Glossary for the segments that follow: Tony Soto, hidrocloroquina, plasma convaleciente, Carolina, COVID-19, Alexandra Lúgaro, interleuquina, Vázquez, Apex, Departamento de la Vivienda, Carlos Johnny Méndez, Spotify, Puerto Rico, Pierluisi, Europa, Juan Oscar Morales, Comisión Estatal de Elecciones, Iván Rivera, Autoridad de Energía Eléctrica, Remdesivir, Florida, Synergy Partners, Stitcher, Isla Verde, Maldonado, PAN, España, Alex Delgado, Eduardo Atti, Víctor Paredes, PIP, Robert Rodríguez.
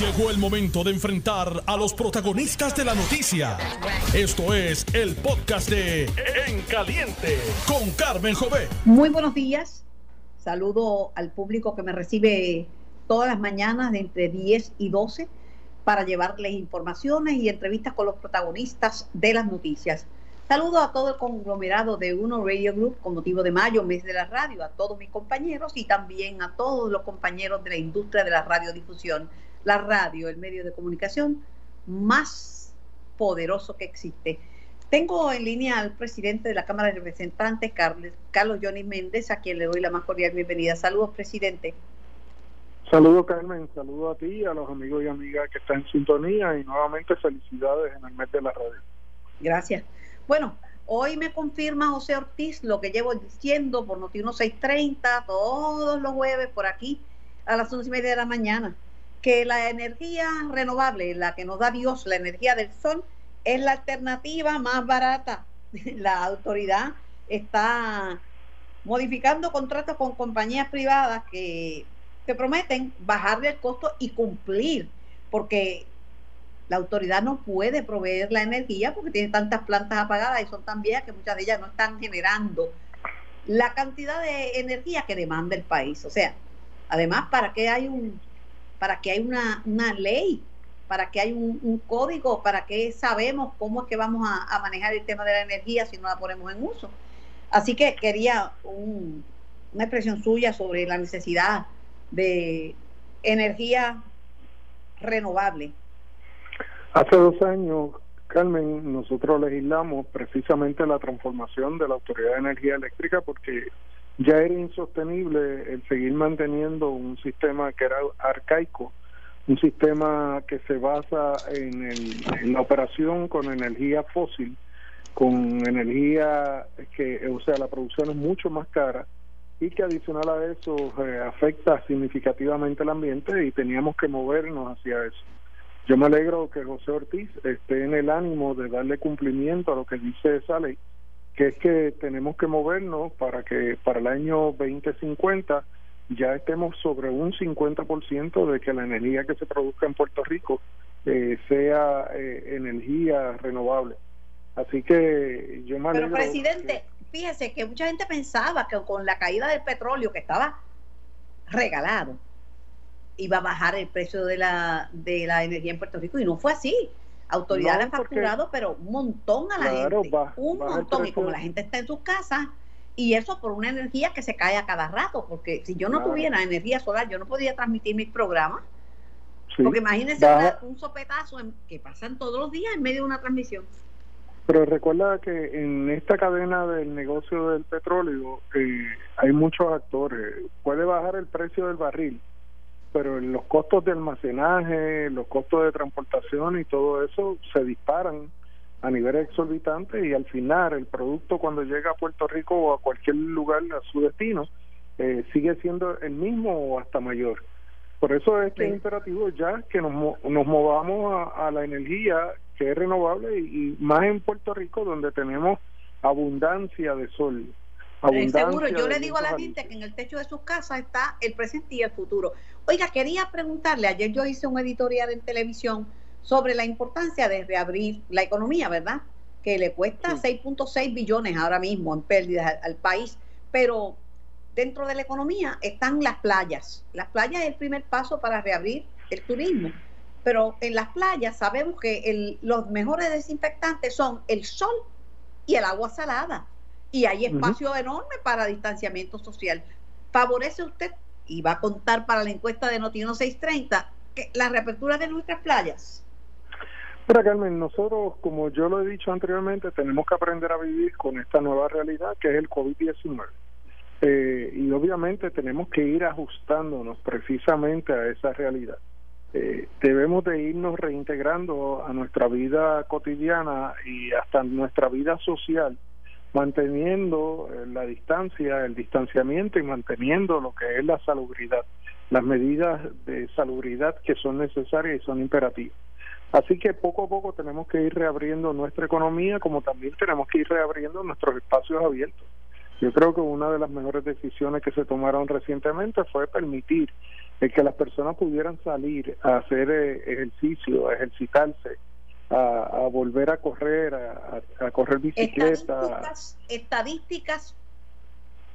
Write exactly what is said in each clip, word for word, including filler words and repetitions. Llegó el momento de enfrentar a los protagonistas de la noticia. Esto es el podcast de En Caliente con Carmen Jovet. Muy buenos días. Saludo al público que me recibe todas las mañanas de entre diez y doce para llevarles informaciones y entrevistas con los protagonistas de las noticias. Saludo a todo el conglomerado de Uno Radio Group con motivo de mayo, mes de la radio, a todos mis compañeros y también a todos los compañeros de la industria de la radiodifusión. La radio, el medio de comunicación más poderoso que existe. Tengo en línea al presidente de la Cámara de Representantes, Carlos Johnny Méndez, a quien le doy la más cordial bienvenida. Saludos, presidente. Saludos, Carmen. Saludos a ti, a los amigos y amigas que están en sintonía y nuevamente felicidades en el mes de la radio. Gracias. Bueno, hoy me confirma José Ortiz lo que llevo diciendo por Noti Uno seis treinta todos los jueves por aquí a las once y media de la mañana, que la energía renovable, la que nos da Dios, la energía del sol, es la alternativa más barata. La autoridad está modificando contratos con compañías privadas que te prometen bajarle el costo y cumplir, porque la autoridad no puede proveer la energía porque tiene tantas plantas apagadas y son tan viejas que muchas de ellas no están generando la cantidad de energía que demanda el país. O sea, además, ¿para qué hay un... para que haya una, una ley, para que haya un, un código, para que sabemos cómo es que vamos a, a manejar el tema de la energía si no la ponemos en uso? Así que quería un, una expresión suya sobre la necesidad de energía renovable. Hace dos años, Carmen, nosotros legislamos precisamente la transformación de la Autoridad de Energía Eléctrica porque ya era insostenible el seguir manteniendo un sistema que era arcaico, un sistema que se basa en, el, en la operación con energía fósil, con energía que, o sea, la producción es mucho más cara y que adicional a eso eh, afecta significativamente el ambiente y teníamos que movernos hacia eso. Yo me alegro que José Ortiz esté en el ánimo de darle cumplimiento a lo que dice esa ley, que es que tenemos que movernos para que para el año veinte cincuenta ya estemos sobre un cincuenta por ciento de que la energía que se produzca en Puerto Rico eh, sea eh, energía renovable. Así que yo me alegro. Pero, presidente, que, fíjese que mucha gente pensaba que con la caída del petróleo, que estaba regalado, iba a bajar el precio de la, de la energía en Puerto Rico, y no fue así. Autoridad no, ha facturado, pero un montón a la claro, gente, va, un va montón, y como la gente está en sus casas, y eso por una energía que se cae a cada rato, porque si yo no claro. tuviera energía solar, yo no podía transmitir mis programas, sí, porque imagínense una, un sopetazo en, que pasan todos los días en medio de una transmisión. Pero recuerda que en esta cadena del negocio del petróleo eh, hay muchos actores, puede bajar el precio del barril, pero los costos de almacenaje, los costos de transportación y todo eso se disparan a niveles exorbitantes y al final el producto cuando llega a Puerto Rico o a cualquier lugar a su destino eh, sigue siendo el mismo o hasta mayor. Por eso es que sí. es imperativo ya que nos, nos movamos a, a la energía que es renovable y, y más en Puerto Rico donde tenemos abundancia de sol. Eh, seguro, yo le digo a la gente que en el techo de sus casas está el presente y el futuro. Oiga, quería preguntarle, ayer yo hice un editorial en televisión sobre la importancia de reabrir la economía, ¿verdad? Que le cuesta sí. seis punto seis billones ahora mismo en pérdidas al, al país, pero dentro de la economía están las playas. Las playas es el primer paso para reabrir el turismo, pero en las playas sabemos que el, los mejores desinfectantes son el sol y el agua salada. Y hay espacio uh-huh. enorme para distanciamiento social. ¿Favorece usted, y va a contar para la encuesta de Noti Uno seis treinta, que la reapertura de nuestras playas? Mira, Carmen, nosotros, como yo lo he dicho anteriormente, tenemos que aprender a vivir con esta nueva realidad que es el COVID diecinueve. Eh, y obviamente tenemos que ir ajustándonos precisamente a esa realidad. Eh, debemos de irnos reintegrando a nuestra vida cotidiana y hasta nuestra vida social, manteniendo la distancia, el distanciamiento y manteniendo lo que es la salubridad, las medidas de salubridad que son necesarias y son imperativas. Así que poco a poco tenemos que ir reabriendo nuestra economía, como también tenemos que ir reabriendo nuestros espacios abiertos. Yo creo que una de las mejores decisiones que se tomaron recientemente fue permitir eh, que las personas pudieran salir a hacer eh, ejercicio, a ejercitarse, a, a volver a correr, a, a correr bicicleta. Estadísticas, estadísticas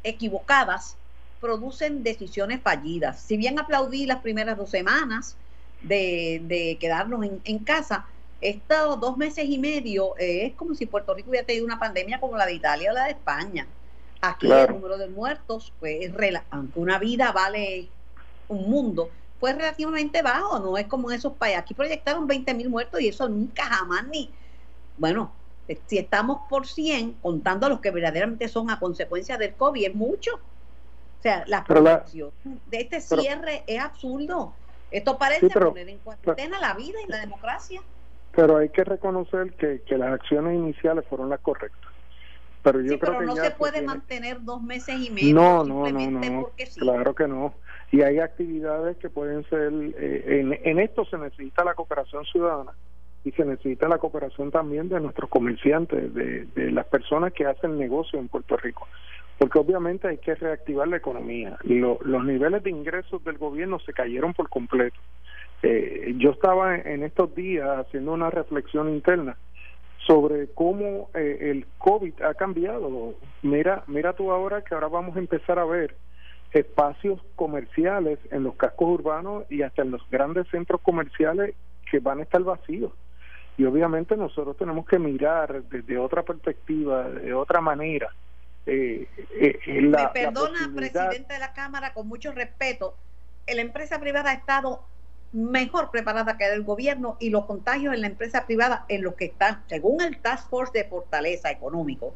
equivocadas producen decisiones fallidas. Si bien aplaudí las primeras dos semanas de, de quedarnos en, en casa, estos dos meses y medio eh, es como si Puerto Rico hubiera tenido una pandemia como la de Italia o la de España. Aquí claro. El número de muertos, pues, aunque una vida vale un mundo, fue relativamente bajo, no es como en esos países. Aquí proyectaron veinte mil muertos y eso nunca jamás ni... Bueno, si estamos por cien, contando a los que verdaderamente son a consecuencia del COVID, es mucho. O sea, la producción de este cierre pero, es absurdo. Esto parece sí, pero, poner en cuarentena pero, la vida y la democracia. Pero hay que reconocer que, que las acciones iniciales fueron las correctas. Pero yo sí, creo pero que no se puede tiene... mantener dos meses y medio no, no, simplemente no, no, porque sí. Claro que no. Y hay actividades que pueden ser... Eh, en, en esto se necesita la cooperación ciudadana y se necesita la cooperación también de nuestros comerciantes, de, de las personas que hacen negocio en Puerto Rico. Porque obviamente hay que reactivar la economía. Lo, los niveles de ingresos del gobierno se cayeron por completo. Eh, yo estaba en estos días haciendo una reflexión interna sobre cómo eh, el COVID ha cambiado. Mira, mira tú ahora que ahora vamos a empezar a ver espacios comerciales en los cascos urbanos y hasta en los grandes centros comerciales que van a estar vacíos. Y obviamente nosotros tenemos que mirar desde otra perspectiva, de otra manera. Eh, eh, eh, la, Me perdona, la presidente de la Cámara, con mucho respeto, la empresa privada ha estado mejor preparada que el gobierno y los contagios en la empresa privada, en los que están, según el Task Force de Fortaleza Económico,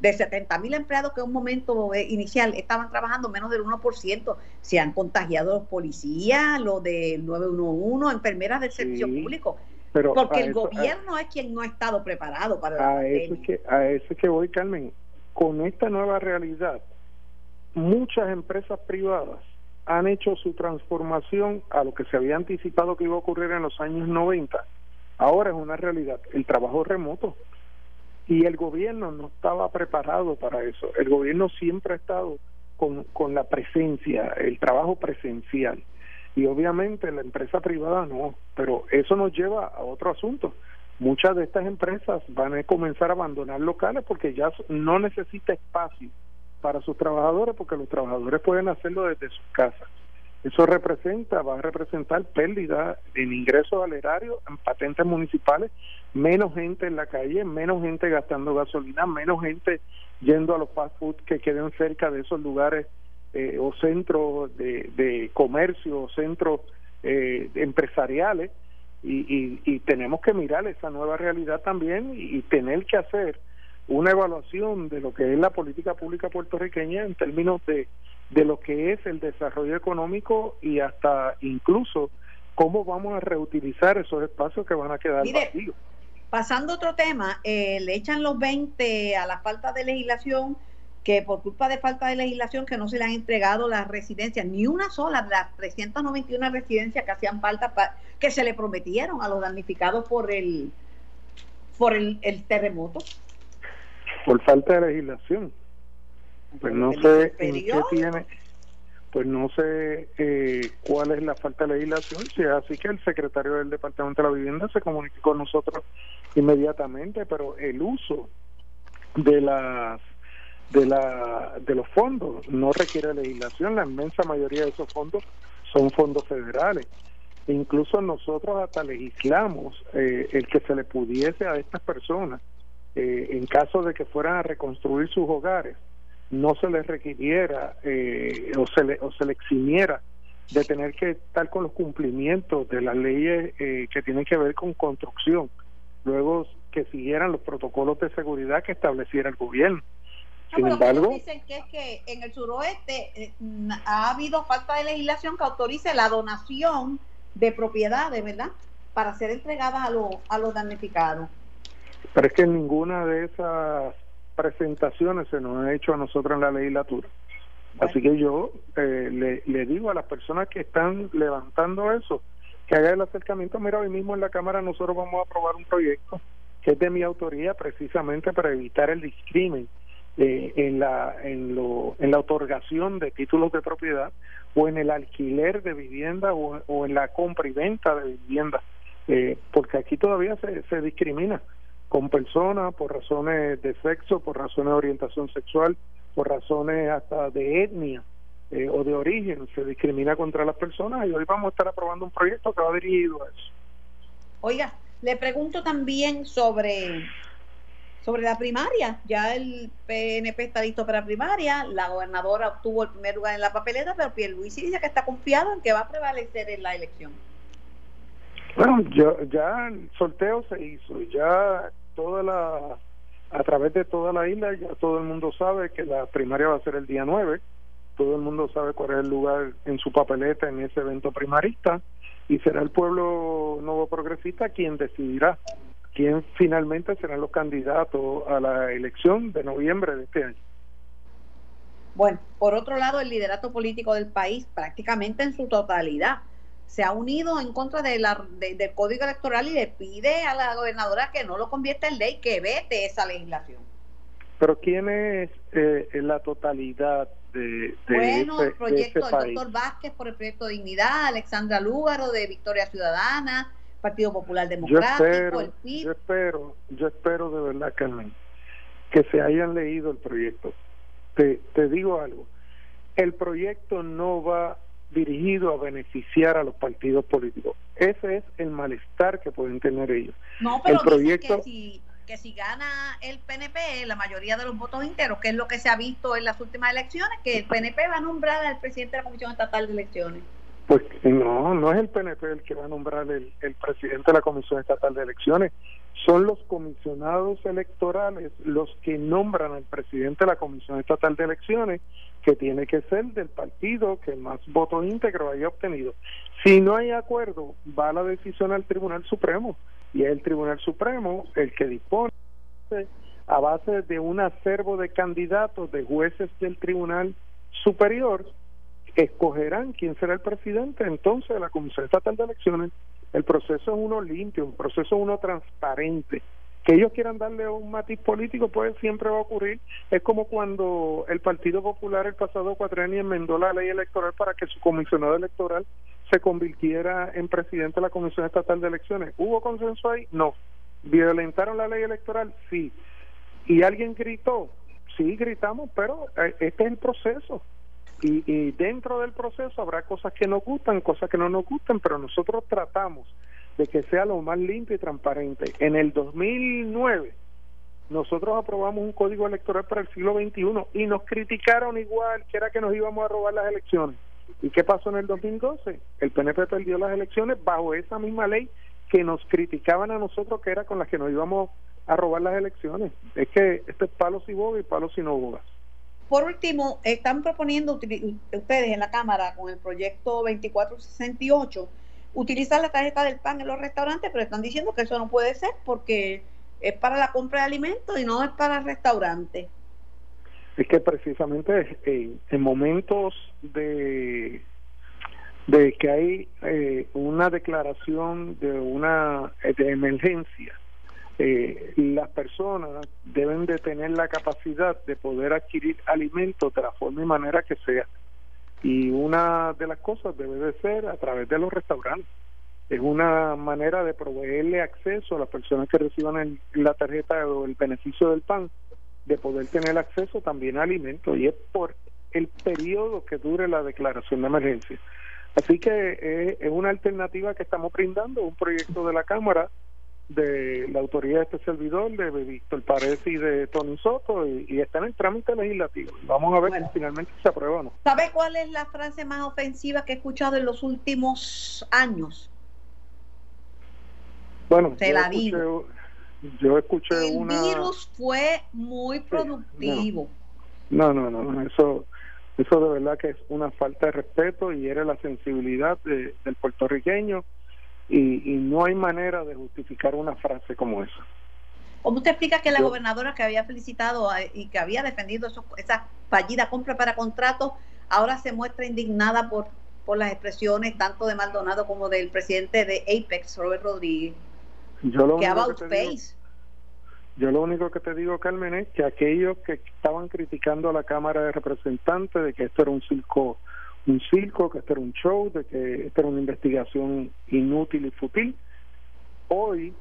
de setenta mil empleados que en un momento inicial estaban trabajando menos del uno por ciento, se han contagiado los policías, los del nueve uno uno, enfermeras del servicio sí, público, pero porque el eso, gobierno a, es quien no ha estado preparado para la a eso es que a eso es que voy, Carmen. Con esta nueva realidad, muchas empresas privadas han hecho su transformación a lo que se había anticipado que iba a ocurrir en los años noventa. Ahora es una realidad, el trabajo remoto. Y el gobierno no estaba preparado para eso. El gobierno siempre ha estado con, con la presencia, el trabajo presencial. Y obviamente la empresa privada no, pero eso nos lleva a otro asunto. Muchas de estas empresas van a comenzar a abandonar locales porque ya no necesita espacio para sus trabajadores, porque los trabajadores pueden hacerlo desde sus casas. Eso representa, va a representar pérdida en ingresos al erario, en patentes municipales, menos gente en la calle, menos gente gastando gasolina, menos gente yendo a los fast food que queden cerca de esos lugares eh, o centros de, de comercio o centros eh, empresariales, y, y, y tenemos que mirar esa nueva realidad también y, y tener que hacer una evaluación de lo que es la política pública puertorriqueña en términos de, de lo que es el desarrollo económico y hasta incluso cómo vamos a reutilizar esos espacios que van a quedar Mire, vacíos. Pasando a otro tema, eh, le echan los veinte a la falta de legislación, que por culpa de falta de legislación que no se le han entregado las residencias, ni una sola de las trescientas noventa y una residencias que hacían falta, pa, que se le prometieron a los damnificados por el, por el, el terremoto. Por falta de legislación. Pues no sé en qué tiene, pues no sé eh, cuál es la falta de legislación. Si es así, que el secretario del Departamento de la Vivienda se comunicó con nosotros inmediatamente, pero el uso de las de la de los fondos no requiere legislación. La inmensa mayoría de esos fondos son fondos federales. E incluso nosotros hasta legislamos eh, el que se le pudiese a estas personas Eh, en caso de que fueran a reconstruir sus hogares, no se les requiriera eh, o se le o se le eximiera de tener que estar con los cumplimientos de las leyes eh, que tienen que ver con construcción, luego que siguieran los protocolos de seguridad que estableciera el gobierno. Sin no, embargo, dicen que es que en el suroeste eh, ha habido falta de legislación que autorice la donación de propiedades, ¿verdad?, para ser entregadas a los a los damnificados. Pero es que ninguna de esas presentaciones se nos ha hecho a nosotros en la legislatura. Bueno. Así que yo eh, le, le digo a las personas que están levantando eso, que hagan el acercamiento. Mira, hoy mismo en la Cámara nosotros vamos a aprobar un proyecto que es de mi autoría, precisamente para evitar el discrimen eh, en la en, lo, en la otorgación de títulos de propiedad o en el alquiler de vivienda o, o en la compra y venta de vivienda, eh, porque aquí todavía se, se discrimina con personas por razones de sexo, por razones de orientación sexual, por razones hasta de etnia eh, o de origen. Se discrimina contra las personas y hoy vamos a estar aprobando un proyecto que va dirigido a eso. Oiga, le pregunto también sobre sobre la primaria. Ya el P N P está listo para primaria, la gobernadora obtuvo el primer lugar en la papeleta, pero Pierluisi dice que está confiado en que va a prevalecer en la elección. Bueno, ya, ya el sorteo se hizo, ya toda la a través de toda la isla ya todo el mundo sabe que la primaria va a ser el día nueve, todo el mundo sabe cuál es el lugar en su papeleta en ese evento primarista, y será el Pueblo Nuevo Progresista quien decidirá quién finalmente serán los candidatos a la elección de noviembre de este año. Bueno, por otro lado, el liderato político del país prácticamente en su totalidad se ha unido en contra de la, de, del Código Electoral y le pide a la gobernadora que no lo convierta en ley, que vete esa legislación. Pero ¿quién es eh, la totalidad de, de bueno, ese, el proyecto del doctor Vázquez por el Proyecto de Dignidad, Alexandra Lúgaro de Victoria Ciudadana, Partido Popular Democrático, yo espero, el P I B? Yo espero, yo espero de verdad, Carmen, que se hayan leído el proyecto. Te, te digo algo, el proyecto no va dirigido a beneficiar a los partidos políticos. Ese es el malestar que pueden tener ellos. No, pero el proyecto, que, si, que si gana el P N P la mayoría de los votos enteros, que es lo que se ha visto en las últimas elecciones, que el P N P va a nombrar al presidente de la Comisión Estatal de Elecciones. Pues no, no es el P N P el que va a nombrar el, el presidente de la Comisión Estatal de Elecciones, son los comisionados electorales los que nombran al presidente de la Comisión Estatal de Elecciones, que tiene que ser del partido que más votos íntegros haya obtenido. Si no hay acuerdo, va la decisión al Tribunal Supremo, y es el Tribunal Supremo el que dispone a base de un acervo de candidatos de jueces del Tribunal Superior, escogerán quién será el presidente entonces de la Comisión Estatal de Elecciones. El proceso es uno limpio, un proceso uno transparente. Que ellos quieran darle un matiz político, pues siempre va a ocurrir. Es como cuando el Partido Popular el pasado cuatrenio enmendó la ley electoral para que su comisionado electoral se convirtiera en presidente de la Comisión Estatal de Elecciones. ¿Hubo consenso ahí? No. ¿Violentaron la ley electoral? Sí. ¿Y alguien gritó? Sí, gritamos, pero este es el proceso. Y, y dentro del proceso habrá cosas que nos gustan, cosas que no nos gustan, pero nosotros tratamos de que sea lo más limpio y transparente. En el dos mil nueve nosotros aprobamos un código electoral para el siglo veintiuno y nos criticaron igual, que era que nos íbamos a robar las elecciones. ¿Y qué pasó en el dos mil doce? El P N P perdió las elecciones bajo esa misma ley que nos criticaban a nosotros, que era con las que nos íbamos a robar las elecciones. Es que este es palo si boga y palo si no boga. Por último, están proponiendo ustedes en la Cámara con el proyecto veinticuatro sesenta y ocho utilizar la tarjeta del PAN en los restaurantes, pero están diciendo que eso no puede ser porque es para la compra de alimentos y no es para restaurantes. Es que precisamente eh, en momentos de, de que hay eh, una declaración de una de emergencia, Eh, las personas deben de tener la capacidad de poder adquirir alimentos de la forma y manera que sea, y una de las cosas debe de ser a través de los restaurantes. Es una manera de proveerle acceso a las personas que reciban el, la tarjeta o el beneficio del PAN, de poder tener acceso también a alimentos, y es por el periodo que dure la declaración de emergencia. Así que eh, es una alternativa que estamos brindando, un proyecto de la Cámara, de la autoridad de este servidor, de Víctor Paredes y de Tony Soto, y, y está en el trámite legislativo. Vamos a ver bueno. si finalmente se aprueba o no. ¿Sabe cuál es la frase más ofensiva que he escuchado en los últimos años? Bueno, te la escuché, digo. Yo escuché el una... El virus fue muy productivo. No, no, no, no, eso, eso de verdad que es una falta de respeto y era la sensibilidad de, del puertorriqueño. Y, y no hay manera de justificar una frase como esa. ¿Cómo usted explica que la Yo, gobernadora que había felicitado a, y que había defendido eso, esa fallida compra para contratos, ahora se muestra indignada por, por las expresiones tanto de Maldonado como del presidente de Apex, Robert Rodríguez? Yo lo que único que te digo, Yo lo único que te digo, Carmen, es que aquellos que estaban criticando a la Cámara de Representantes de que esto era un circo, un circo, que esto era un show, de que esto era una investigación inútil y fútil, hoy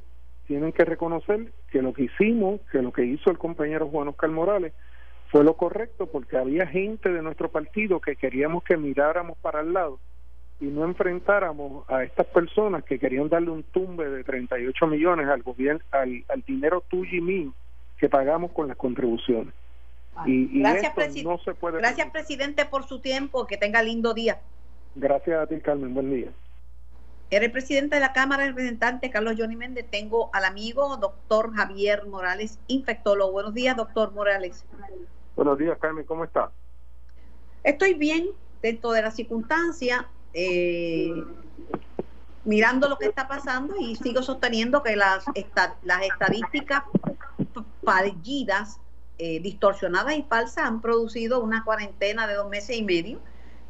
tienen que reconocer que lo que hicimos, que lo que hizo el compañero Juan Oscar Morales fue lo correcto, porque había gente de nuestro partido que queríamos que miráramos para el lado y no enfrentáramos a estas personas que querían darle un tumbe de treinta y ocho millones al gobierno, al, al dinero tuyo y mío que pagamos con las contribuciones. Vale. Y, y gracias, presi- no se puede gracias presidente, por su tiempo. Que tenga lindo día. Gracias a ti, Carmen, buen día. Era el presidente de la Cámara de Representantes, Carlos Johnny Méndez. Tengo al amigo doctor Javier Morales, infectólogo. Buenos días, doctor Morales. Buenos días, Carmen, ¿cómo está? Estoy bien, dentro de la circunstancia. Eh, mirando lo que está pasando, y sigo sosteniendo que las, esta, las estadísticas fallidas, eh, distorsionadas y falsas han producido una cuarentena de dos meses y medio,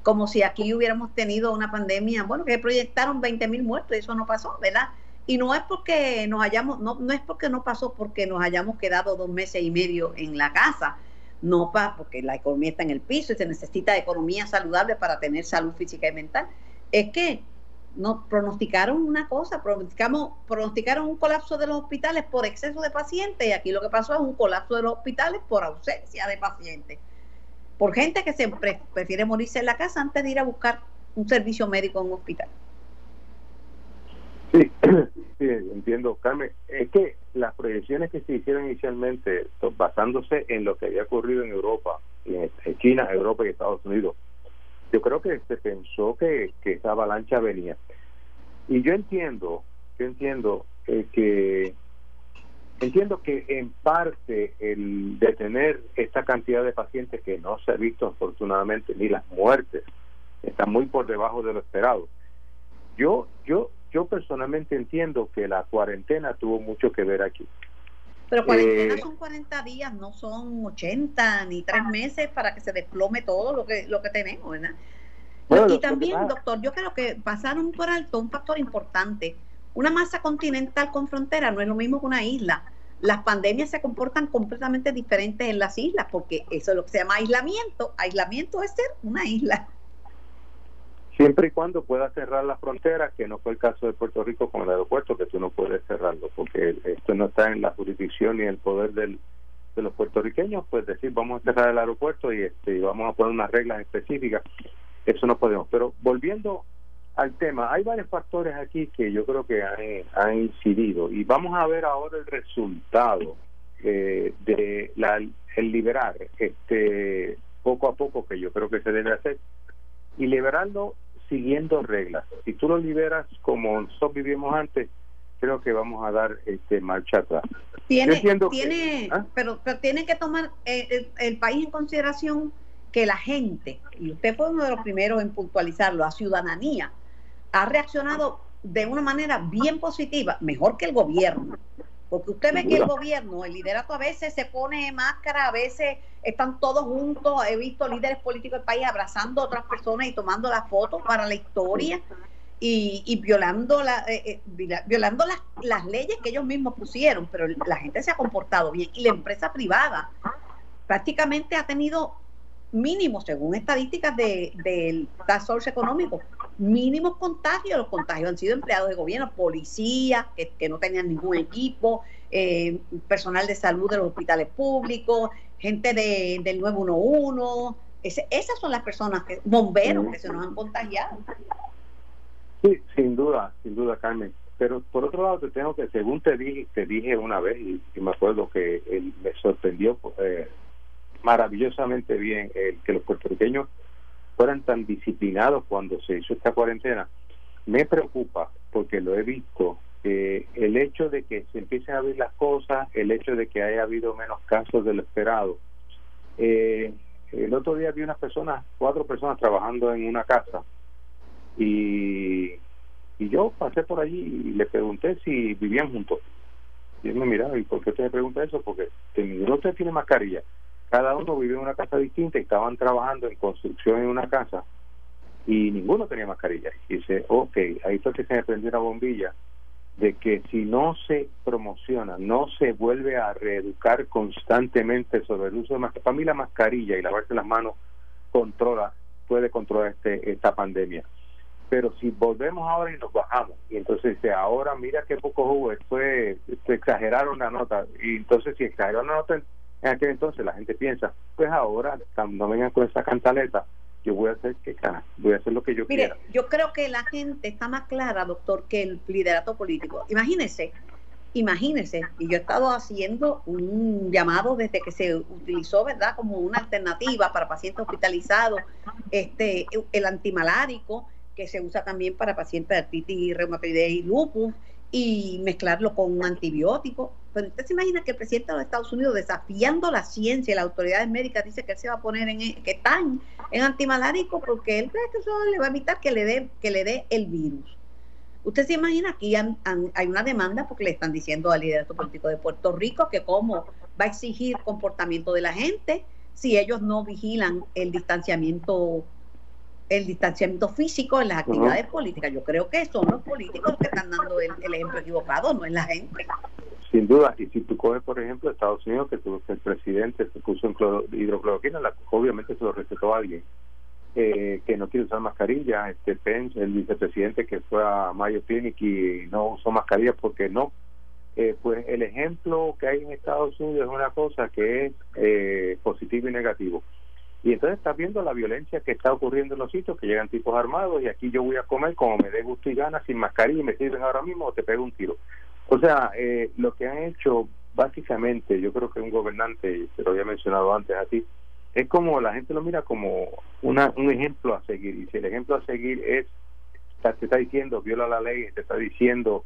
como si aquí hubiéramos tenido una pandemia, bueno, que proyectaron veinte mil muertos, y eso no pasó, ¿verdad? Y no es porque nos hayamos, no, no es porque no pasó, porque nos hayamos quedado dos meses y medio en la casa. No, pa, porque la economía está en el piso y se necesita economía saludable para tener salud física y mental. Es que nos pronosticaron una cosa, pronosticamos, pronosticaron un colapso de los hospitales por exceso de pacientes, y aquí lo que pasó es un colapso de los hospitales por ausencia de pacientes, por gente que se pre- prefiere morirse en la casa antes de ir a buscar un servicio médico en un hospital. Sí, sí, entiendo, Carmen. Es que las proyecciones que se hicieron inicialmente, basándose en lo que había ocurrido en Europa, en China, Europa y Estados Unidos, yo creo que se pensó que, que esa avalancha venía. Y yo entiendo, yo entiendo eh, que entiendo que en parte el detener esta cantidad de pacientes que no se ha visto afortunadamente, ni las muertes, está muy por debajo de lo esperado. Yo, yo Yo personalmente entiendo que la cuarentena tuvo mucho que ver aquí. Pero cuarentena eh, son cuarenta días, no son ochenta ni tres meses para que se desplome todo lo que lo que tenemos, ¿verdad? Bueno, y también, doctor, yo creo que pasaron por alto un factor importante. Una masa continental con frontera no es lo mismo que una isla. Las pandemias se comportan completamente diferentes en las islas, porque eso es lo que se llama aislamiento. Aislamiento es ser una isla. Siempre y cuando pueda cerrar las fronteras, que no fue el caso de Puerto Rico con el aeropuerto, que tú no puedes cerrarlo, porque esto no está en la jurisdicción ni en el poder del, de los puertorriqueños, pues decir vamos a cerrar el aeropuerto y, este, y vamos a poner unas reglas específicas, eso no podemos. Pero volviendo al tema, hay varios factores aquí que yo creo que han, han incidido, y vamos a ver ahora el resultado eh, de la, el liberar este poco a poco, que yo creo que se debe hacer, y liberarlo siguiendo reglas. Si tú lo liberas como nosotros vivimos antes, creo que vamos a dar este marcha atrás. Tiene, tiene que, ¿eh? pero, pero tiene que tomar el, el, el país en consideración que la gente, y usted fue uno de los primeros en puntualizarlo, la ciudadanía ha reaccionado de una manera bien positiva, mejor que el gobierno. Porque usted ve que el gobierno, el liderato a veces se pone máscara, a veces están todos juntos. He visto líderes políticos del país abrazando a otras personas y tomando las fotos para la historia y, y violando, la, eh, eh, violando las, las leyes que ellos mismos pusieron. Pero la gente se ha comportado bien. Y la empresa privada prácticamente ha tenido mínimos, según estadísticas de, del Task Force Económico, mínimos contagios. Los contagios han sido empleados de gobierno, policías que, que no tenían ningún equipo, eh, personal de salud de los hospitales públicos, gente de, del nueve uno uno. Ese, esas son las personas, que, bomberos, que se nos han contagiado. Sí, sin duda, sin duda, Carmen. Pero por otro lado, te tengo que, según te dije, te dije una vez, y, y me acuerdo que él me sorprendió, eh, maravillosamente bien el que los puertorriqueños fueran tan disciplinados cuando se hizo esta cuarentena. Me preocupa, porque lo he visto, eh, el hecho de que se empiecen a abrir las cosas, el hecho de que haya habido menos casos de lo esperado. Eh, el otro día vi unas personas, cuatro personas trabajando en una casa, y, y yo pasé por allí y le pregunté si vivían juntos. Y él me miraba, ¿y por qué usted me pregunta eso? Porque ninguno tiene mascarilla. Cada uno vive en una casa distinta y estaban trabajando en construcción en una casa y ninguno tenía mascarilla. Y dice, ok, ahí fue que se me prendió una bombilla de que si no se promociona, no se vuelve a reeducar constantemente sobre el uso de mascarilla, para mí la mascarilla y lavarse las manos controla, puede controlar este, esta pandemia. Pero si volvemos ahora y nos bajamos, y entonces dice, ahora mira qué poco hubo, fue, se exageraron la nota, y entonces si exageraron la nota en, en aquel entonces, la gente piensa, pues ahora no vengan con esa cantaleta, yo voy a hacer que voy a hacer lo que yo Mire, quiera. Yo creo que la gente está más clara, doctor, que el liderato político. Imagínense, imagínense, y yo he estado haciendo un llamado desde que se utilizó, ¿verdad?, como una alternativa para pacientes hospitalizados, este el antimalárico, que se usa también para pacientes de artritis reumatoidea y lupus, y mezclarlo con un antibiótico. Pero usted se imagina que el presidente de los Estados Unidos, desafiando la ciencia y las autoridades médicas, dice que él se va a poner en que están en antimalárico porque él cree que eso le va a evitar que le dé que le dé el virus. Usted se imagina, aquí han, han, hay una demanda porque le están diciendo al liderato político de Puerto Rico que cómo va a exigir comportamiento de la gente si ellos no vigilan el distanciamiento el distanciamiento físico en las actividades uh-huh. políticas. Yo creo que son los políticos los que están dando el, el ejemplo equivocado, no es la gente. Sin duda, y si tú coges, por ejemplo, Estados Unidos, que tu, el presidente se puso en cloro, hidrocloroquina, la, obviamente se lo recetó a alguien eh, que no quiere usar mascarilla. Este Pence, el vicepresidente que fue a Mayo Clinic y no usó mascarilla porque no. Eh, pues el ejemplo que hay en Estados Unidos es una cosa que es eh, positivo y negativo. Y entonces estás viendo la violencia que está ocurriendo en los sitios, que llegan tipos armados y aquí yo voy a comer como me dé gusto y gana, sin mascarilla, y me sirven ahora mismo o te pego un tiro. O sea, eh, lo que han hecho básicamente, yo creo que un gobernante, te lo había mencionado antes a ti, es como la gente lo mira como una un ejemplo a seguir. Y si el ejemplo a seguir es, te está diciendo viola la ley, te está diciendo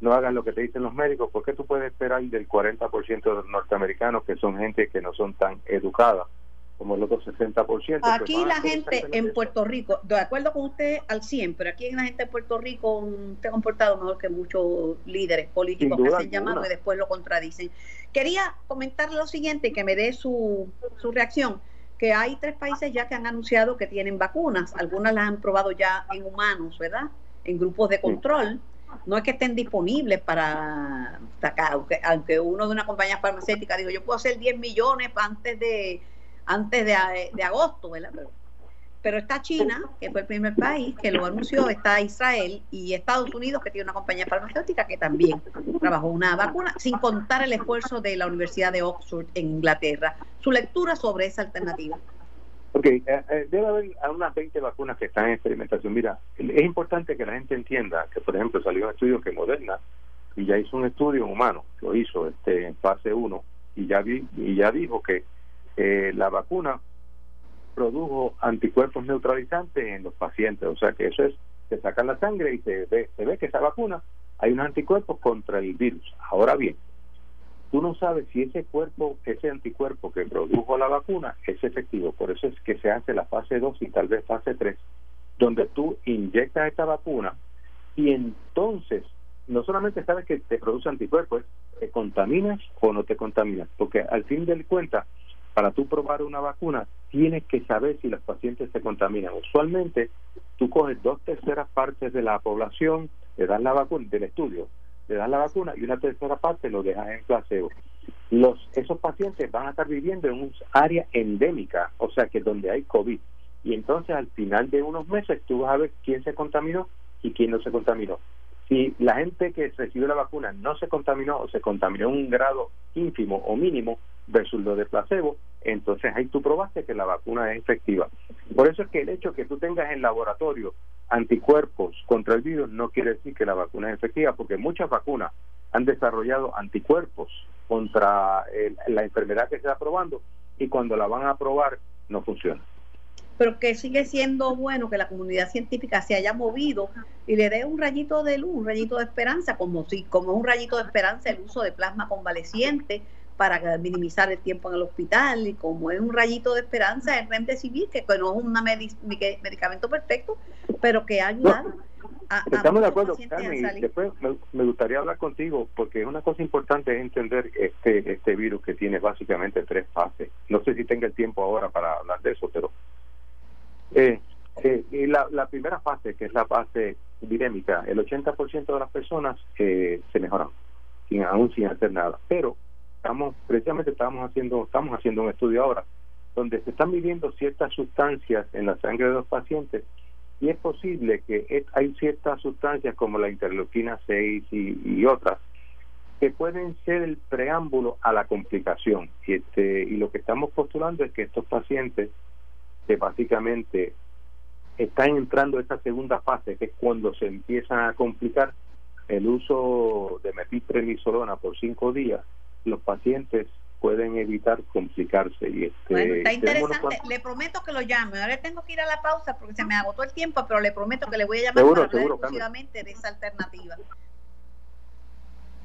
no hagas lo que te dicen los médicos, ¿por qué tú puedes esperar del cuarenta por ciento de los norteamericanos, que son gente que no son tan educada como el otro sesenta por ciento? Aquí pues, la gente en Puerto Rico, de acuerdo con usted al cien, pero aquí en la gente de Puerto Rico usted ha comportado mejor que muchos líderes políticos que hacen llamados y después lo contradicen. Quería comentar lo siguiente y que me dé su, su reacción, que hay tres países ya que han anunciado que tienen vacunas, algunas las han probado ya en humanos, ¿verdad?, en grupos de control. No es que estén disponibles para acá, aunque, aunque uno de una compañía farmacéutica dijo, yo puedo hacer diez millones antes de antes de, de agosto, ¿verdad? Pero, pero está China, que fue el primer país que lo anunció, está Israel y Estados Unidos, que tiene una compañía farmacéutica que también trabajó una vacuna, sin contar el esfuerzo de la Universidad de Oxford en Inglaterra. Su lectura sobre esa alternativa. Ok, eh, eh, debe haber unas veinte vacunas que están en experimentación. Mira, es importante que la gente entienda que, por ejemplo, salió un estudio que Moderna y ya hizo un estudio en humanos, lo hizo este en fase uno y ya vi, y ya dijo que Eh, la vacuna produjo anticuerpos neutralizantes en los pacientes, o sea que eso es, se sacan la sangre y se ve, se ve que esa vacuna, hay unos anticuerpos contra el virus. Ahora bien, tú no sabes si ese cuerpo, ese anticuerpo que produjo la vacuna es efectivo, por eso es que se hace la fase dos y tal vez fase tres, donde tú inyectas esta vacuna y entonces no solamente sabes que te produce anticuerpos, te contaminas o no te contaminas, porque al fin de cuentas, para tú probar una vacuna, tienes que saber si los pacientes se contaminan. Usualmente, tú coges dos terceras partes de la población, le das la vacuna, del estudio, le das la vacuna y una tercera parte lo dejas en placebo. Los, esos pacientes van a estar viviendo en un área endémica, o sea que donde hay COVID. Y entonces, al final de unos meses, tú vas a ver quién se contaminó y quién no se contaminó. Si la gente que recibió la vacuna no se contaminó o se contaminó en un grado ínfimo o mínimo, versus lo de placebo, entonces ahí tú probaste que la vacuna es efectiva. Por eso es que el hecho que tú tengas en laboratorio anticuerpos contra el virus no quiere decir que la vacuna es efectiva, porque muchas vacunas han desarrollado anticuerpos contra el, la enfermedad que se está probando y cuando la van a probar no funciona. Pero que sigue siendo bueno que la comunidad científica se haya movido y le dé un rayito de luz, un rayito de esperanza, como si como un rayito de esperanza el uso de plasma convaleciente para minimizar el tiempo en el hospital, y como es un rayito de esperanza el remdesivir, que no es un medicamento perfecto, pero que ha ayudado no, a, a estamos de acuerdo, Carmen, a después me, me gustaría hablar contigo, porque una cosa importante es entender este este virus que tiene básicamente tres fases. No sé si tenga el tiempo ahora para hablar de eso, pero eh, Eh, y la, la primera fase, que es la fase dinámica, el ochenta por ciento de las personas eh, se mejoran, sin, aún sin hacer nada. Pero estamos precisamente estamos haciendo estamos haciendo un estudio ahora donde se están midiendo ciertas sustancias en la sangre de los pacientes, y es posible que es, hay ciertas sustancias como la interleuquina seis y, y otras que pueden ser el preámbulo a la complicación. Y, este, y lo que estamos postulando es que estos pacientes que básicamente están entrando en esta segunda fase, que es cuando se empiezan a complicar, el uso de metilprednisolona por cinco días, los pacientes pueden evitar complicarse. Y este, bueno, está interesante. Cuantos... Le prometo que lo llame. Ahora tengo que ir a la pausa porque se me agotó el tiempo, pero le prometo que le voy a llamar seguro, para hablar seguro, exclusivamente Carmen. De esa alternativa.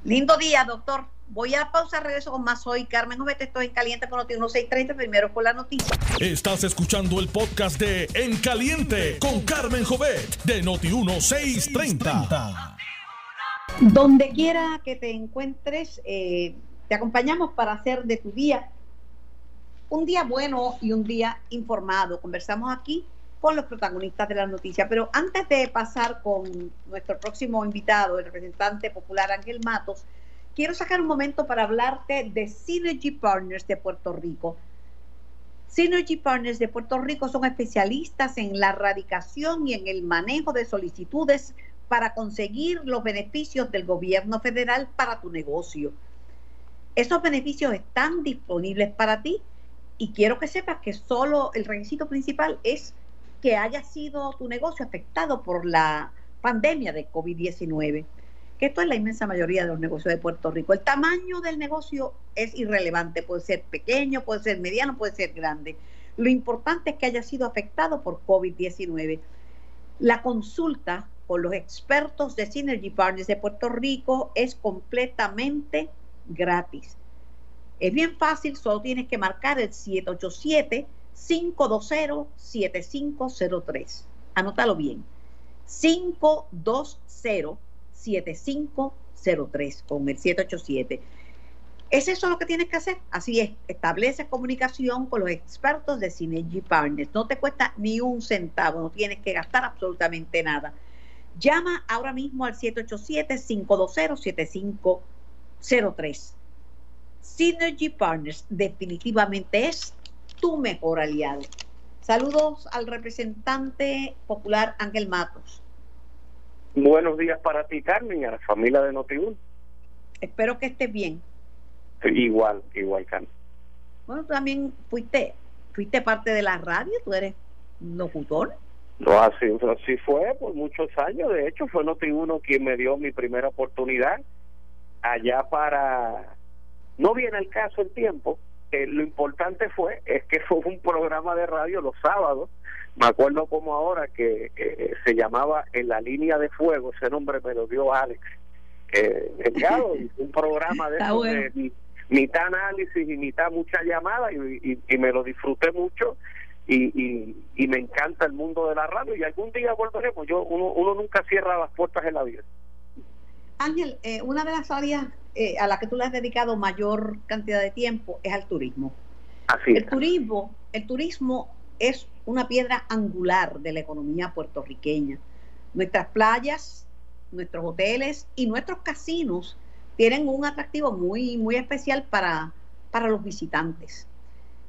Lindo día, doctor. Voy a pausar, regreso con más hoy. Carmen Jovet, estoy en Caliente por Noti Uno seis treinta, primero con la noticia. Estás escuchando el podcast de En Caliente con Carmen Jovet de Noti Uno seis treinta. Donde quiera que te encuentres, eh, te acompañamos para hacer de tu día un día bueno y un día informado. Conversamos aquí con los protagonistas de la noticia. Pero antes de pasar con nuestro próximo invitado, el representante popular Ángel Matos, quiero sacar un momento para hablarte de Synergy Partners de Puerto Rico. Synergy Partners de Puerto Rico son especialistas en la erradicación y en el manejo de solicitudes para conseguir los beneficios del gobierno federal para tu negocio. Esos beneficios están disponibles para ti y quiero que sepas que solo el requisito principal es que haya sido tu negocio afectado por la pandemia de COVID diecinueve, que esto es la inmensa mayoría de los negocios de Puerto Rico. El tamaño del negocio es irrelevante, puede ser pequeño, puede ser mediano, puede ser grande. Lo importante es que haya sido afectado por COVID diecinueve. La consulta con los expertos de Synergy Partners de Puerto Rico es completamente gratis. Es bien fácil, solo tienes que marcar el siete ocho siete, cinco dos cero, siete cinco cero tres. Anótalo bien. cinco dos cero, siete cinco cero tres con el siete ocho siete. ¿Es eso lo que tienes que hacer? Así es, estableces comunicación con los expertos de Synergy Partners. No te cuesta ni un centavo, no tienes que gastar absolutamente nada. Llama ahora mismo al siete ocho siete, cinco dos cero, siete cinco cero tres. Synergy Partners definitivamente es tu mejor aliado. Saludos al representante popular Ángel Matos. Buenos días para ti, Carmen, y a la familia de Noti Uno. Espero que estés bien. Igual, igual, Carmen. Bueno, también fuiste fuiste parte de la radio, tú eres locutor. No, así, así fue por muchos años. De hecho, fue Noti Uno quien me dio mi primera oportunidad allá para... No viene al caso el tiempo. Eh, lo importante fue es que fue un programa de radio los sábados, me acuerdo como ahora, que eh, se llamaba En la Línea de Fuego. Ese nombre me lo dio Alex eh, Delgado, un programa de, esos bueno. de mitad análisis y mitad mucha llamada, y, y, y me lo disfruté mucho, y, y, y me encanta el mundo de la radio, y algún día volveremos. Yo uno, uno nunca cierra las puertas en la vida. Ángel, eh, una de las áreas eh, a la que tú le has dedicado mayor cantidad de tiempo es al turismo. Así es. El turismo, el turismo es una piedra angular de la economía puertorriqueña. Nuestras playas, nuestros hoteles y nuestros casinos tienen un atractivo muy, muy especial para, para los visitantes.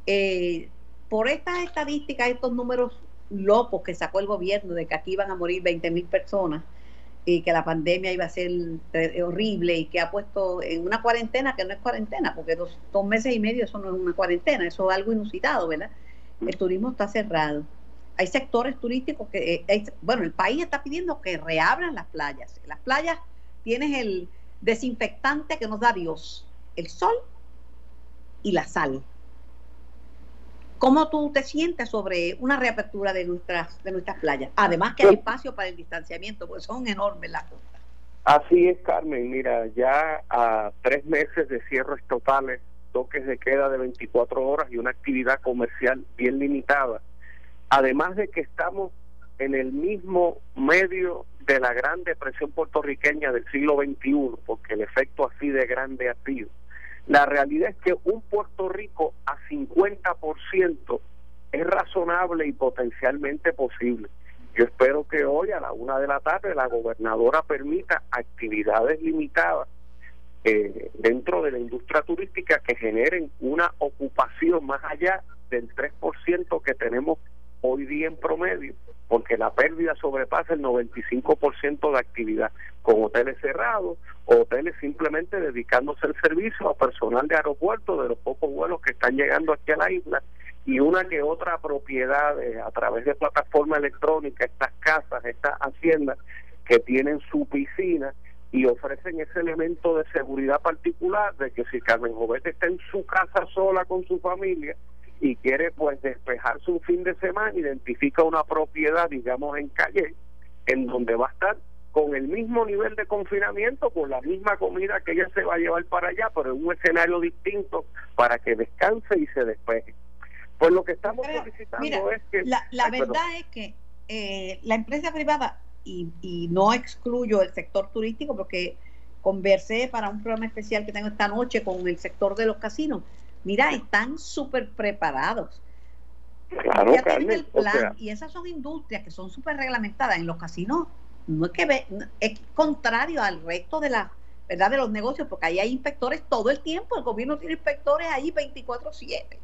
Eh, por estas estadísticas, estos números locos que sacó el gobierno de que aquí iban a morir veinte mil personas, y que la pandemia iba a ser horrible y que ha puesto en una cuarentena que no es cuarentena, porque dos, dos meses y medio eso no es una cuarentena, eso es algo inusitado, ¿verdad? El turismo está cerrado. Hay sectores turísticos que, eh, bueno, el país está pidiendo que reabran las playas. En las playas tienes el desinfectante que nos da Dios, el sol y la sal. ¿Cómo tú te sientes sobre una reapertura de nuestras de nuestras playas? Además que hay espacio para el distanciamiento, porque son enormes las costas. Así es, Carmen. Mira, ya a tres meses de cierres totales, toques de queda de veinticuatro horas y una actividad comercial bien limitada. Además de que estamos en el mismo medio de la gran depresión puertorriqueña del siglo veintiuno, porque el efecto así de grande ha sido. La realidad es que un Puerto Rico a cincuenta por ciento es razonable y potencialmente posible. Yo espero que hoy a la una de la tarde la gobernadora permita actividades limitadas eh, dentro de la industria turística que generen una ocupación más allá del tres por ciento que tenemos hoy día en promedio, porque la pérdida sobrepasa el noventa y cinco por ciento de actividad, con hoteles cerrados o hoteles simplemente dedicándose al servicio a personal de aeropuerto de los pocos vuelos que están llegando aquí a la isla, y una que otra propiedad eh, a través de plataforma electrónica, estas casas, estas haciendas que tienen su piscina y ofrecen ese elemento de seguridad particular de que si Carmen Jovet está en su casa sola con su familia y quiere pues despejarse un fin de semana, identifica una propiedad, digamos, en calle, en donde va a estar con el mismo nivel de confinamiento, con la misma comida que ella se va a llevar para allá, pero en un escenario distinto para que descanse y se despeje. Pues lo que estamos pero, solicitando mira, es que... La, la ay, verdad perdón. es que eh, la empresa privada, y, y no excluyo el sector turístico, porque conversé para un programa especial que tengo esta noche con el sector de los casinos. Mira, están súper preparados. Claro, ya Carmen, tienen el plan, o sea, y esas son industrias que son súper reglamentadas. En los casinos no es que ve, es contrario al resto de la, verdad, de los negocios, porque ahí hay inspectores todo el tiempo. El gobierno tiene inspectores ahí veinticuatro siete.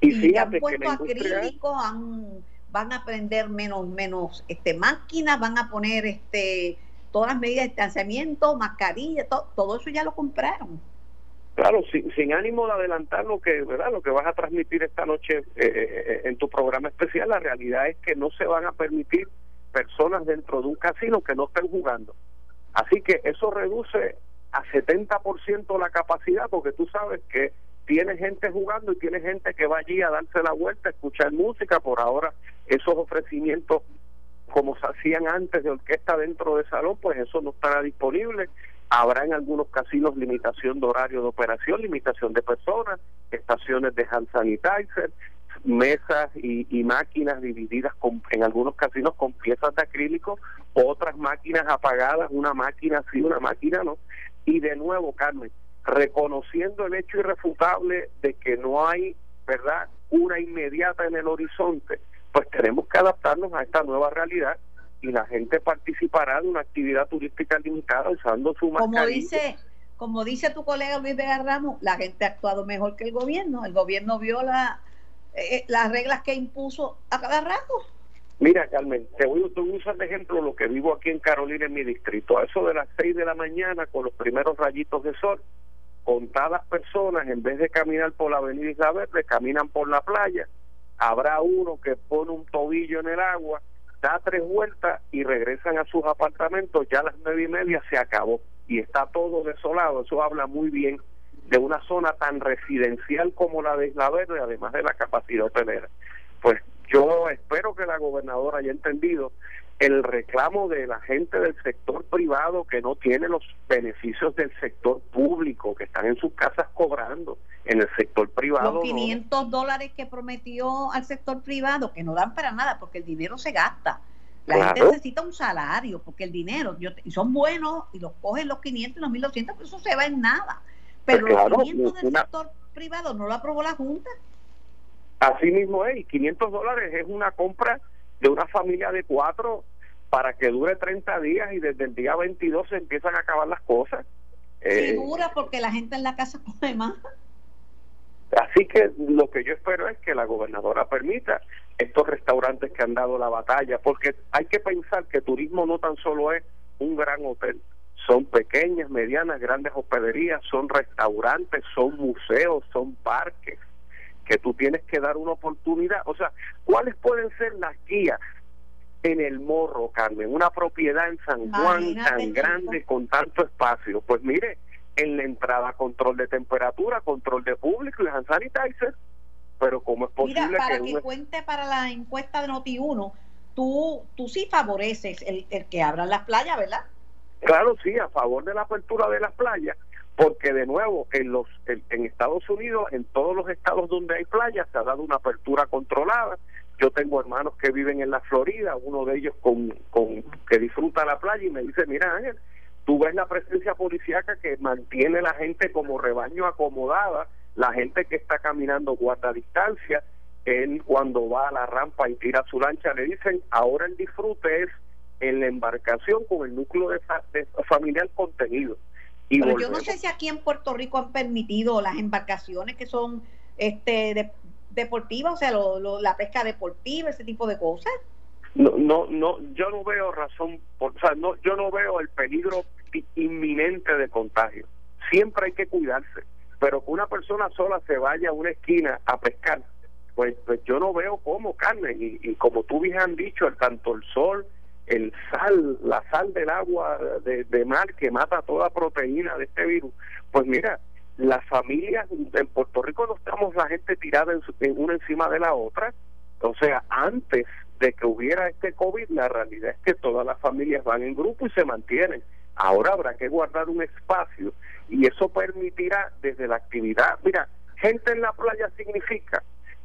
Y, y sí, han puesto acrílicos, han, van a prender menos menos este máquinas, van a poner este todas las medidas de distanciamiento, mascarilla, to, todo eso ya lo compraron. Claro, sin, sin ánimo de adelantar lo que, ¿verdad?, lo que vas a transmitir esta noche eh, en tu programa especial, la realidad es que no se van a permitir personas dentro de un casino que no estén jugando. Así que eso reduce a setenta por ciento la capacidad, porque tú sabes que tiene gente jugando y tiene gente que va allí a darse la vuelta, a escuchar música. Por ahora, esos ofrecimientos como se hacían antes de orquesta dentro del salón, pues eso no estará disponible. Habrá en algunos casinos limitación de horario de operación, limitación de personas, estaciones de hand sanitizer, mesas y, y máquinas divididas con, en algunos casinos con piezas de acrílico, otras máquinas apagadas, una máquina sí, una máquina no. Y de nuevo, Carmen, reconociendo el hecho irrefutable de que no hay, ¿verdad?, cura inmediata en el horizonte, pues tenemos que adaptarnos a esta nueva realidad. Y la gente participará de una actividad turística limitada usando su mascarilla. Como dice, como dice tu colega Luis Vega Ramos, la gente ha actuado mejor que el gobierno. El gobierno viola eh, las reglas que impuso a cada rato. Mira, Carmen, te voy a usar de ejemplo lo que vivo aquí en Carolina, en mi distrito. A eso de las seis de la mañana, con los primeros rayitos de sol, contadas personas, en vez de caminar por la avenida Isla Verde, caminan por la playa. Habrá uno que pone un tobillo en el agua, da tres vueltas y regresan a sus apartamentos. Ya a las nueve y media se acabó y está todo desolado. Eso habla muy bien de una zona tan residencial como la de Isla Verde, además de la capacidad hotelera. Pues yo espero que la gobernadora haya entendido el reclamo de la gente del sector privado que no tiene los beneficios del sector público, que están en sus casas cobrando. En el sector privado, los quinientos dólares que prometió al sector privado, que no dan para nada porque el dinero se gasta. La claro. gente necesita un salario, porque el dinero, yo, y son buenos y los cogen los quinientos y los mil doscientos, pero eso se va en nada. Pero claro, los quinientos del una... sector privado no lo aprobó la Junta. Así mismo es, y quinientos dólares es una compra de una familia de cuatro para que dure treinta días, y desde el día veintidós se empiezan a acabar las cosas. Eh... Sí, dura, porque la gente en la casa come más. Así que lo que yo espero es que la gobernadora permita estos restaurantes que han dado la batalla, porque hay que pensar que turismo no tan solo es un gran hotel, son pequeñas, medianas, grandes hospederías, son restaurantes, son museos, son parques, que tú tienes que dar una oportunidad. O sea, ¿cuáles pueden ser las guías en el Morro, Carmen? Una propiedad en San Juan, imagínate, tan grande, con tanto espacio. Pues mire, en la entrada, control de temperatura, control de público y hand sanitizer. Pero ¿cómo es posible? Mira, para que, que uno... cuente para la encuesta de Noti Uno, tú, tú sí favoreces el, el que abran las playas, ¿verdad? Claro, sí, a favor de la apertura de las playas, porque de nuevo, en los en, en Estados Unidos, en todos los estados donde hay playas, se ha dado una apertura controlada. Yo tengo hermanos que viven en la Florida, uno de ellos con, con que disfruta la playa, y me dice, mira, Ángel, tú ves la presencia policíaca que mantiene la gente como rebaño acomodada, la gente que está caminando guarda distancia, él cuando va a la rampa y tira su lancha, le dicen, ahora el disfrute es en la embarcación con el núcleo de, fa de familiar contenido. Y pero volvemos. Yo no sé si aquí en Puerto Rico han permitido las embarcaciones que son este de, deportivas, o sea, lo, lo, la pesca deportiva, ese tipo de cosas. No, no, no, yo no veo razón, por, o sea, no, yo no veo el peligro inminente de contagio. Siempre hay que cuidarse, pero que una persona sola se vaya a una esquina a pescar, pues, pues yo no veo cómo, Carmen, y, y como tú bien han dicho, el, tanto el sol, el sal, la sal del agua de, de mar que mata toda proteína de este virus, pues mira, las familias en Puerto Rico no estamos la gente tirada en, en una encima de la otra, o sea, antes de que hubiera este COVID, la realidad es que todas las familias van en grupo y se mantienen. Ahora habrá que guardar un espacio y eso permitirá desde la actividad. Mira, gente en la playa significa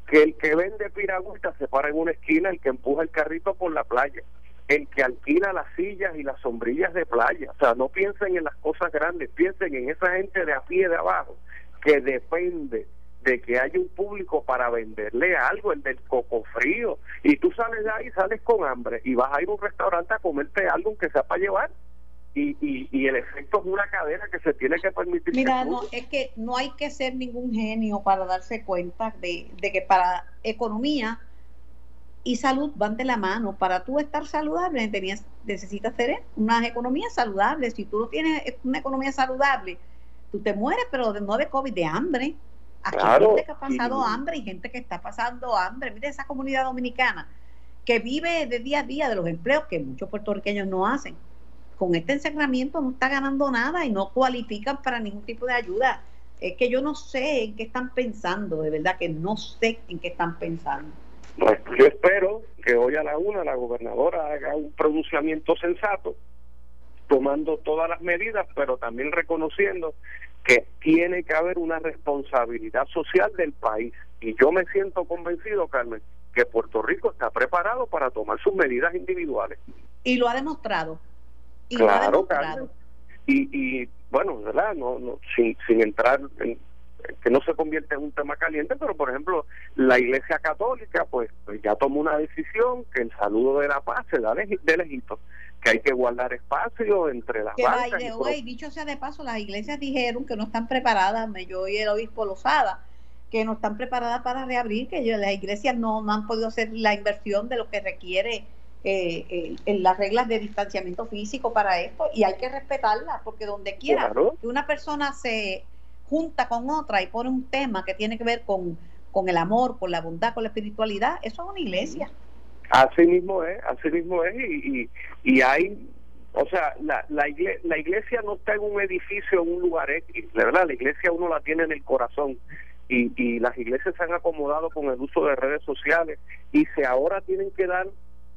que el que vende piragüitas se para en una esquina, el que empuja el carrito por la playa, el que alquila las sillas y las sombrillas de playa. O sea, no piensen en las cosas grandes, piensen en esa gente de a pie de abajo que depende de que haya un público para venderle algo, el del coco frío. Y tú sales de ahí, sales con hambre y vas a ir a un restaurante a comerte algo que sea para llevar. Y, y, y el efecto es una cadena que se tiene que permitir. Mira, no, es que no hay que ser ningún genio para darse cuenta de, de que para economía y salud van de la mano. Para tú estar saludable tenías, necesitas tener una economía saludable. Si tú no tienes una economía saludable, tú te mueres, pero no de COVID, de hambre. Aquí claro, hay gente que ha pasado y... hambre y gente que está pasando hambre. Mira esa comunidad dominicana que vive de día a día de los empleos que muchos puertorriqueños no hacen. Con este encerramiento no está ganando nada y no cualifican para ningún tipo de ayuda. Es que yo no sé en qué están pensando, de verdad que no sé en qué están pensando. Pues yo espero que hoy a la una la gobernadora haga un pronunciamiento sensato, tomando todas las medidas, pero también reconociendo que tiene que haber una responsabilidad social del país. Y yo me siento convencido, Carmen, que Puerto Rico está preparado para tomar sus medidas individuales. Y lo ha demostrado. Y claro, claro. Y, y bueno, ¿verdad? No, no, sin, sin entrar en que no se convierte en un tema caliente, pero por ejemplo, la Iglesia Católica, pues, pues ya tomó una decisión que el saludo de la paz se da de, de lejito, que hay que guardar espacio entre las bancas. Que hoy, dicho sea de paso, las iglesias dijeron que no están preparadas, yo y el obispo Lozada, que no están preparadas para reabrir, que las iglesias no, no han podido hacer la inversión de lo que requiere. Eh, eh, en las reglas de distanciamiento físico para esto, y hay que respetarlas porque donde quiera claro. que una persona se junta con otra y pone un tema que tiene que ver con, con el amor, con la bondad, con la espiritualidad, eso es una iglesia. Así mismo es, así mismo es y, y, y hay, o sea, la, la, igle la iglesia no está en un edificio, en un lugar X, la verdad, la iglesia uno la tiene en el corazón. Y, y las iglesias se han acomodado con el uso de redes sociales y se ahora tienen que dar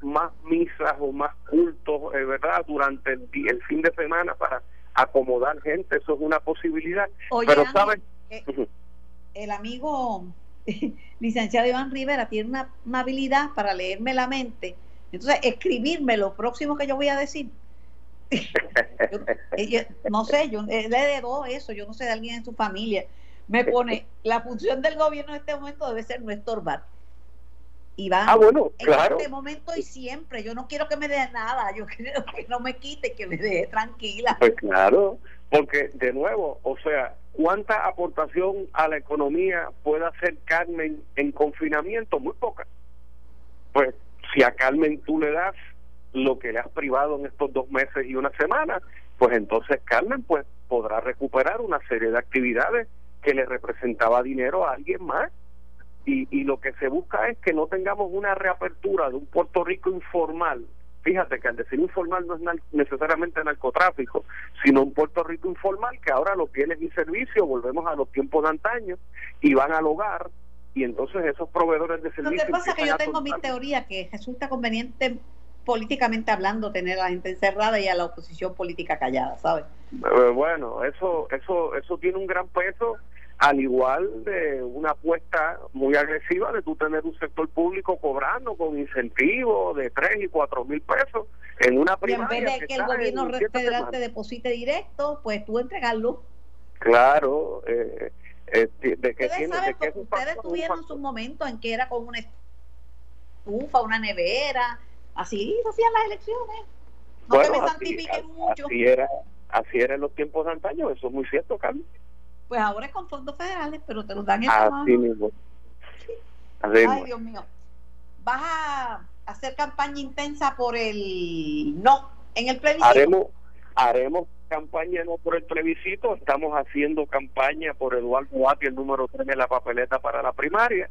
más misas o más cultos, ¿verdad? Durante el, día, el fin de semana para acomodar gente, eso es una posibilidad. Oye, pero sabes, eh, el amigo licenciado Iván Rivera tiene una, una habilidad para leerme la mente, entonces escribirme lo próximo que yo voy a decir. yo, yo, no sé, yo le debo eso, yo no sé de alguien en su familia. Me pone, la función del gobierno en este momento debe ser no estorbar. Y vamos, ah, bueno, claro. En este momento y siempre, yo no quiero que me dé nada, yo quiero que no me quite, que me deje tranquila. Pues claro, porque de nuevo, o sea, ¿cuánta aportación a la economía puede hacer Carmen en confinamiento? Muy poca. Pues si a Carmen tú le das lo que le has privado en estos dos meses y una semana, pues entonces Carmen pues podrá recuperar una serie de actividades que le representaba dinero a alguien más. Y, y lo que se busca es que no tengamos una reapertura de un Puerto Rico informal. Fíjate que al decir informal no es nar necesariamente narcotráfico, sino un Puerto Rico informal que ahora los bienes y servicios, volvemos a los tiempos de antaño, y van al hogar, y entonces esos proveedores de servicios... Lo que pasa es que yo tengo mi teoría que resulta conveniente, políticamente hablando, tener a la gente encerrada y a la oposición política callada, ¿sabes? Eh, bueno, eso, eso, eso tiene un gran peso... al igual de una apuesta muy agresiva de tú tener un sector público cobrando con incentivos de tres y cuatro mil pesos en una primaria. Y en vez de que, que el gobierno federal te deposite directo, pues tú entregarlo. Claro, eh, Eh, de que ustedes tiene, saben, de que porque ustedes tuvieron sus momentos en que era con una estufa, una nevera, así se hacían las elecciones. No bueno, que me santifiquen mucho. Así era, así era en los tiempos de antaño, eso es muy cierto, Carmen. Pues ahora es con fondos federales, pero te los dan en la mano. Así mismo. Ay, Dios mío. ¿Vas a hacer campaña intensa por el no en el plebiscito? Haremos, haremos campaña no por el plebiscito, estamos haciendo campaña por Eduardo Atti, el número tres de la papeleta para la primaria,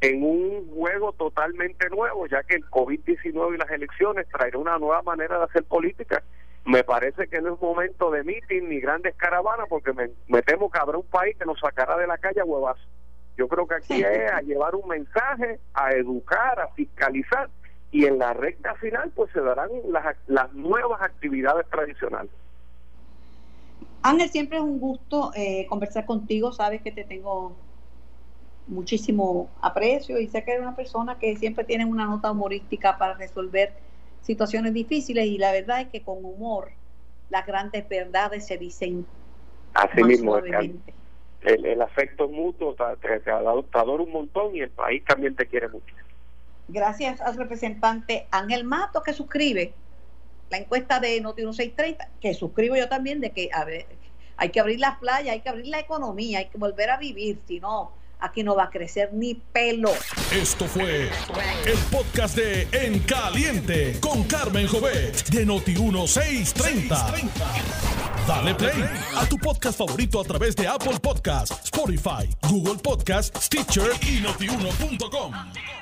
en un juego totalmente nuevo, ya que el COVID diecinueve y las elecciones traerá una nueva manera de hacer política. Me parece que no es momento de meeting ni grandes caravanas, porque me, me temo que habrá un país que nos sacará de la calle a huevazo. Yo creo que aquí es a llevar un mensaje, a educar, a fiscalizar, y en la recta final pues se darán las, las nuevas actividades tradicionales. Ángel, siempre es un gusto eh, conversar contigo, sabes que te tengo muchísimo aprecio y sé que eres una persona que siempre tiene una nota humorística para resolver situaciones difíciles, y la verdad es que con humor las grandes verdades se dicen. Así mismo, suavemente. El, el afecto mutuo, te, te adoro un montón y el país también te quiere mucho. Gracias al representante Ángel Matos, que suscribe la encuesta de Noti Uno seis treinta, que suscribo yo también, de que a ver, hay que abrir las playas, hay que abrir la economía, hay que volver a vivir, si no, aquí no va a crecer ni pelo. Esto fue el podcast de En Caliente con Carmen Jovet de Noti Uno seiscientos treinta. Dale play a tu podcast favorito a través de Apple Podcasts, Spotify, Google Podcasts, Stitcher y Noti uno punto com.